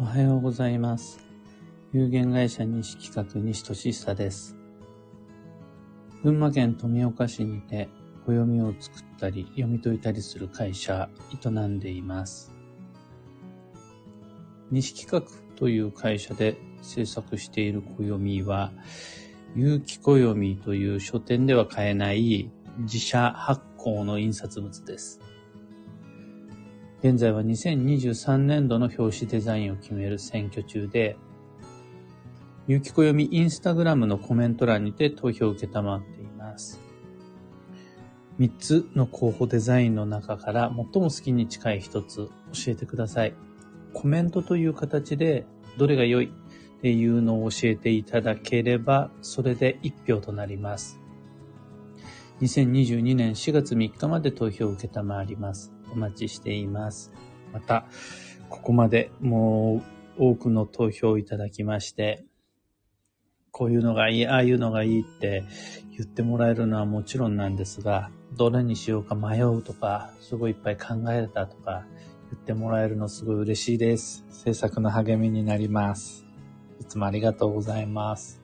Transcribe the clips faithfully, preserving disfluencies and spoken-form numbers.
おはようございます。有限会社西企画西俊久です。群馬県富岡市にて暦を作ったり読み解いたりする会社営んでいます。西企画という会社で制作している暦は、有機暦という書店では買えない自社発行の印刷物です。現在はにせんにじゅうさんねんどの表紙デザインを決める選挙中で、有機暦インスタグラムのコメント欄にて投票を受けたまっています。みっつの候補デザインの中から最も好きに近いひとつ教えてください。コメントという形でどれが良いっていうのを教えていただければ、それでいちひょうとなります。にせんにじゅうにねんしがつみっかまで投票を受けたまわります。お待ちしています。またここまでもう多くの投票をいただきまして、こういうのがいい、ああいうのがいいって言ってもらえるのはもちろんなんですが、どれにしようか迷うとか、すごいいっぱい考えたとか言ってもらえるのすごい嬉しいです。制作の励みになります。いつもありがとうございます。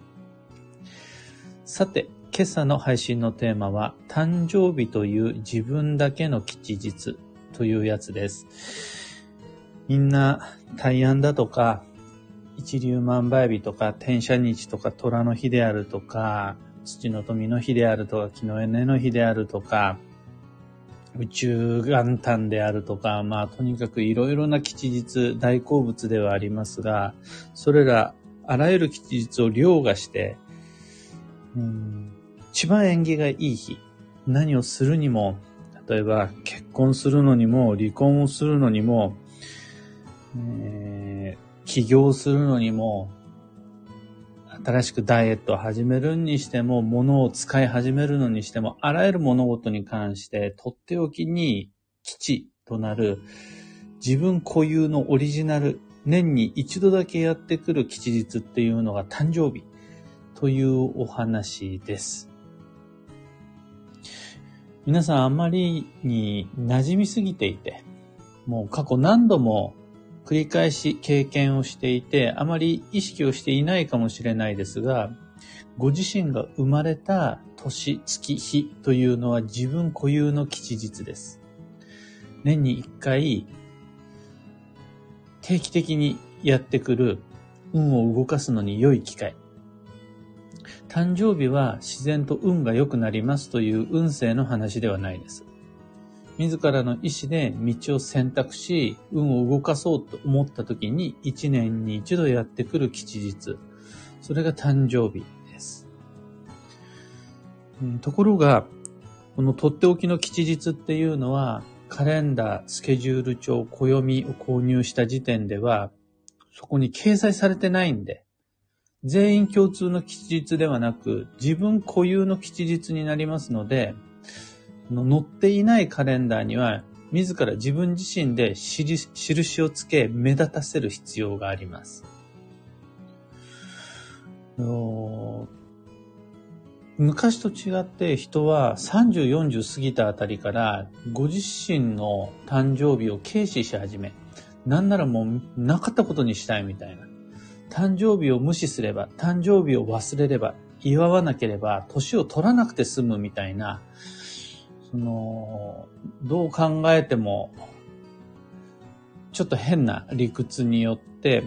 さて、今朝の配信のテーマは、誕生日という自分だけの吉日というやつです。みんな大安だとか、一粒万倍日とか、天赦日とか、虎の日であるとか、土の富の日であるとか、木の根の日であるとか、宇宙元旦であるとか、まあとにかくいろいろな吉日、大好物ではありますが、それらあらゆる吉日を凌駕して、うん、一番縁起がいい日、何をするにも、例えば結婚するのにも、離婚をするのにも、えー、起業するのにも、新しくダイエットを始めるにしても、物を使い始めるのにしても、あらゆる物事に関してとっておきに吉となる、自分固有のオリジナル、年に一度だけやってくる吉日っていうのが誕生日というお話です。皆さんあまりに馴染みすぎていて、もう過去何度も繰り返し経験をしていて、あまり意識をしていないかもしれないですが、ご自身が生まれた年、月、日というのは自分固有の吉日です。年にいっかい定期的にやってくる運を動かすのに良い機会。誕生日は自然と運が良くなりますという運勢の話ではないです。自らの意思で道を選択し、運を動かそうと思った時に一年に一度やってくる吉日。それが誕生日です。ところが、このとっておきの吉日っていうのは、カレンダー、スケジュール帳、暦を購入した時点では、そこに掲載されてないんで、全員共通の吉日ではなく、自分固有の吉日になりますので、載っていないカレンダーには自ら自分自身で印をつけ目立たせる必要があります。昔と違って人はさんじゅう、よんじゅう過ぎたあたりからご自身の誕生日を軽視し始め、なんならもうなかったことにしたいみたいな、誕生日を無視すれば、誕生日を忘れれば、祝わなければ年を取らなくて済むみたいな、そのどう考えてもちょっと変な理屈によって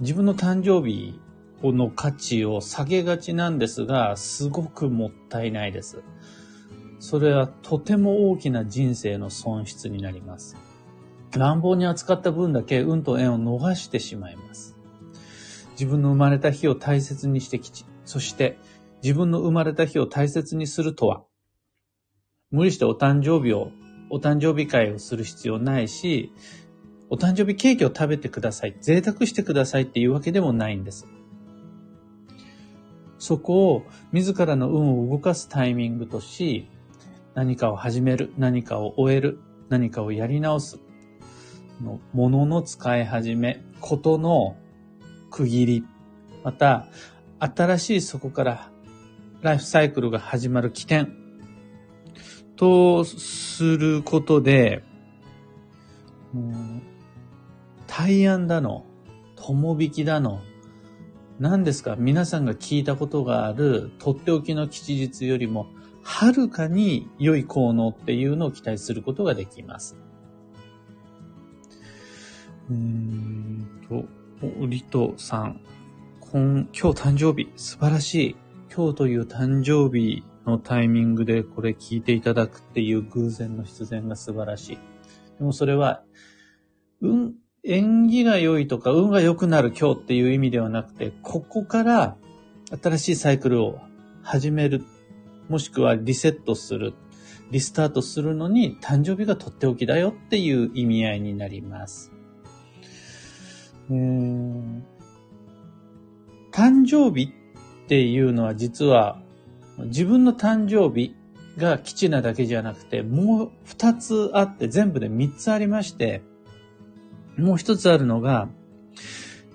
自分の誕生日の価値を下げがちなんですが、すごくもったいないです。それはとても大きな人生の損失になります。乱暴に扱った分だけ運と縁を逃してしまいます。自分の生まれた日を大切にしてきち、そして自分の生まれた日を大切にするとは、無理してお誕生日を、お誕生日会をする必要ないし、お誕生日ケーキを食べてください、贅沢してくださいっていうわけでもないんです。そこを自らの運を動かすタイミングとし、何かを始める、何かを終える、何かをやり直す、物の使い始め、ことの区切り、また新しいそこからライフサイクルが始まる起点、とすることで、大安だの、友引だの。何ですか、皆さんが聞いたことがあるとっておきの吉日よりもはるかに良い効能っていうのを期待することができます。うーんと、リトさん、今、今日誕生日、素晴らしい。今日という誕生日のタイミングでこれ聞いていただくっていう偶然の必然が素晴らしい。でもそれは、うん、縁起が良いとか運が良くなる今日っていう意味ではなくて、ここから新しいサイクルを始める、もしくはリセットする、リスタートするのに誕生日がとっておきだよっていう意味合いになります。うーん、誕生日っていうのは実は自分の誕生日が吉なだけじゃなくて、もう二つあって、全部で三つありまして、もう一つあるのが、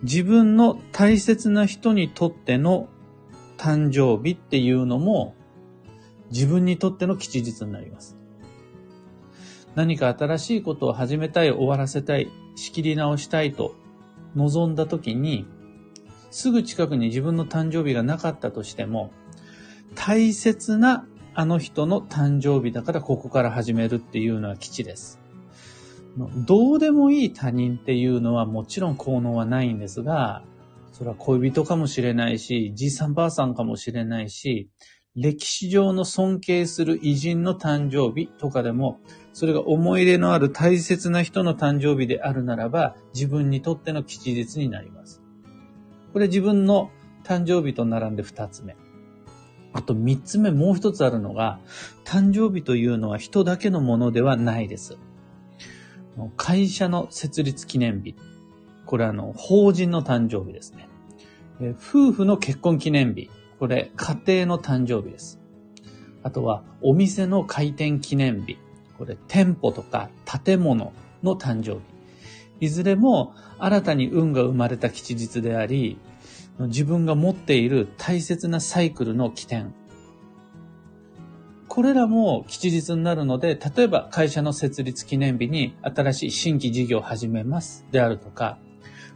自分の大切な人にとっての誕生日っていうのも、自分にとっての吉日になります。何か新しいことを始めたい、終わらせたい、仕切り直したいと望んだときに、すぐ近くに自分の誕生日がなかったとしても、大切なあの人の誕生日だからここから始めるっていうのは吉です。どうでもいい他人っていうのはもちろん効能はないんですが、それは恋人かもしれないし、じいさんばあさんかもしれないし、歴史上の尊敬する偉人の誕生日とかでも、それが思い入れのある大切な人の誕生日であるならば、自分にとっての吉日になります。これ自分の誕生日と並んで二つ目。あと三つ目、もう一つあるのが、誕生日というのは人だけのものではないです。会社の設立記念日。これあの、法人の誕生日ですね。夫婦の結婚記念日。これ家庭の誕生日です。あとはお店の開店記念日。これ店舗とか建物の誕生日。いずれも新たに運が生まれた吉日であり、自分が持っている大切なサイクルの起点。これらも吉日になるので、例えば会社の設立記念日に新しい新規事業を始めますであるとか、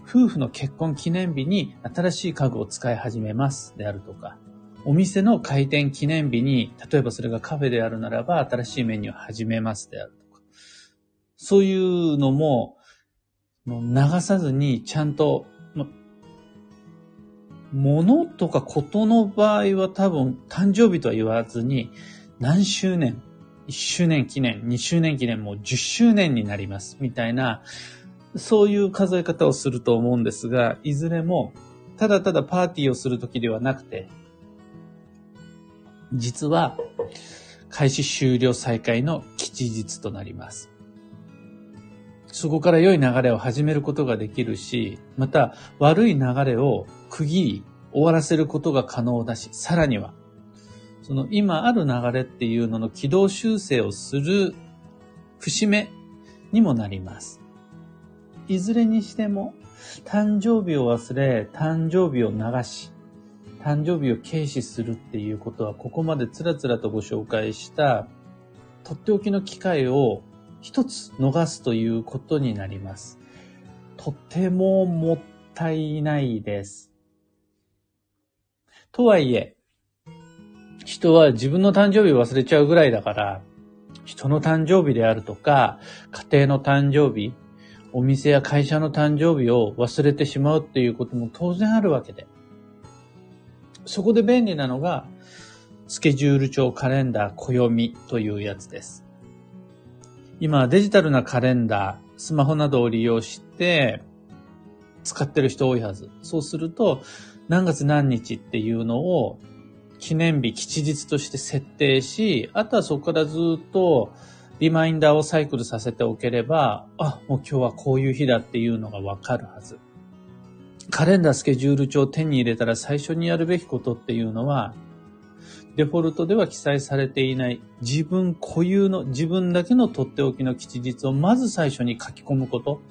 夫婦の結婚記念日に新しい家具を使い始めますであるとか、お店の開店記念日に、例えばそれがカフェであるならば新しいメニューを始めますであるとか、そういうのも流さずにちゃんと、物とかことの場合は多分誕生日とは言わずに、何周年、いっしゅうねん記念、にしゅうねん記念、もうじゅっしゅうねんになりますみたいな、そういう数え方をすると思うんですが、いずれもただただパーティーをするときではなくて、実は開始終了再開の吉日となります。そこから良い流れを始めることができるし、また悪い流れを区切り終わらせることが可能だし、さらにはその今ある流れっていうのの軌道修正をする節目にもなります。いずれにしても誕生日を忘れ、誕生日を流し、誕生日を軽視するっていうことは、ここまでつらつらとご紹介したとっておきの機会を一つ逃すということになります。とてももったいないです。とはいえ、人は自分の誕生日を忘れちゃうぐらいだから、人の誕生日であるとか、家庭の誕生日、お店や会社の誕生日を忘れてしまうっていうことも当然あるわけで。そこで便利なのが、スケジュール帳、カレンダー、暦というやつです。今デジタルなカレンダー、スマホなどを利用して使ってる人多いはず。そうすると、何月何日っていうのを記念日、吉日として設定し、あとはそこからずっとリマインダーをサイクルさせておければ、あ、もう今日はこういう日だっていうのがわかるはず。カレンダー、スケジュール帳を手に入れたら最初にやるべきことっていうのは、デフォルトでは記載されていない自分固有の、自分だけのとっておきの吉日をまず最初に書き込むこと。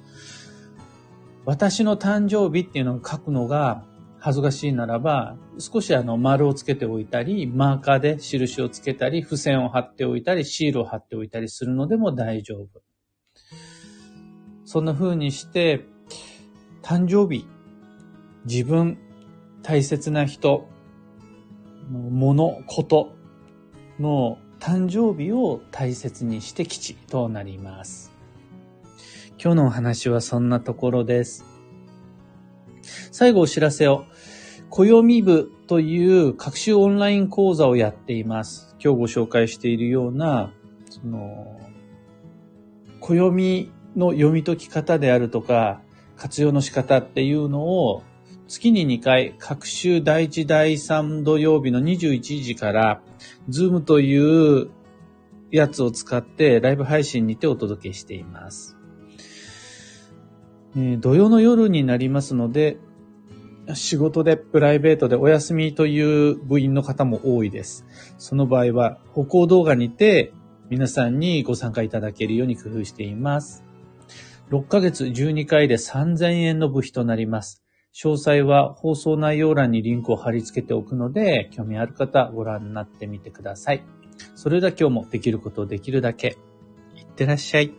私の誕生日っていうのを書くのが恥ずかしいならば、少しあの丸をつけておいたり、マーカーで印をつけたり、付箋を貼っておいたり、シールを貼っておいたりするのでも大丈夫。そんな風にして、誕生日自分、大切な人、物、ことの誕生日を大切にして吉となります。今日のお話はそんなところです。最後お知らせを。暦部という各種オンライン講座をやっています。今日ご紹介しているような、その、暦の読み解き方であるとか、活用の仕方っていうのを、月ににかい、各週だいいち、だいさん土曜日のにじゅういちじから、Zoom というやつを使ってライブ配信にてお届けしています。えー、土曜の夜になりますので、仕事でプライベートでお休みという部員の方も多いです。その場合は歩行動画にて皆さんにご参加いただけるように工夫しています。ろっかげつじゅうにかいでさんぜんえんの部費となります。詳細は放送内容欄にリンクを貼り付けておくので、興味ある方ご覧になってみてください。それでは今日もできることをできるだけ。いってらっしゃい。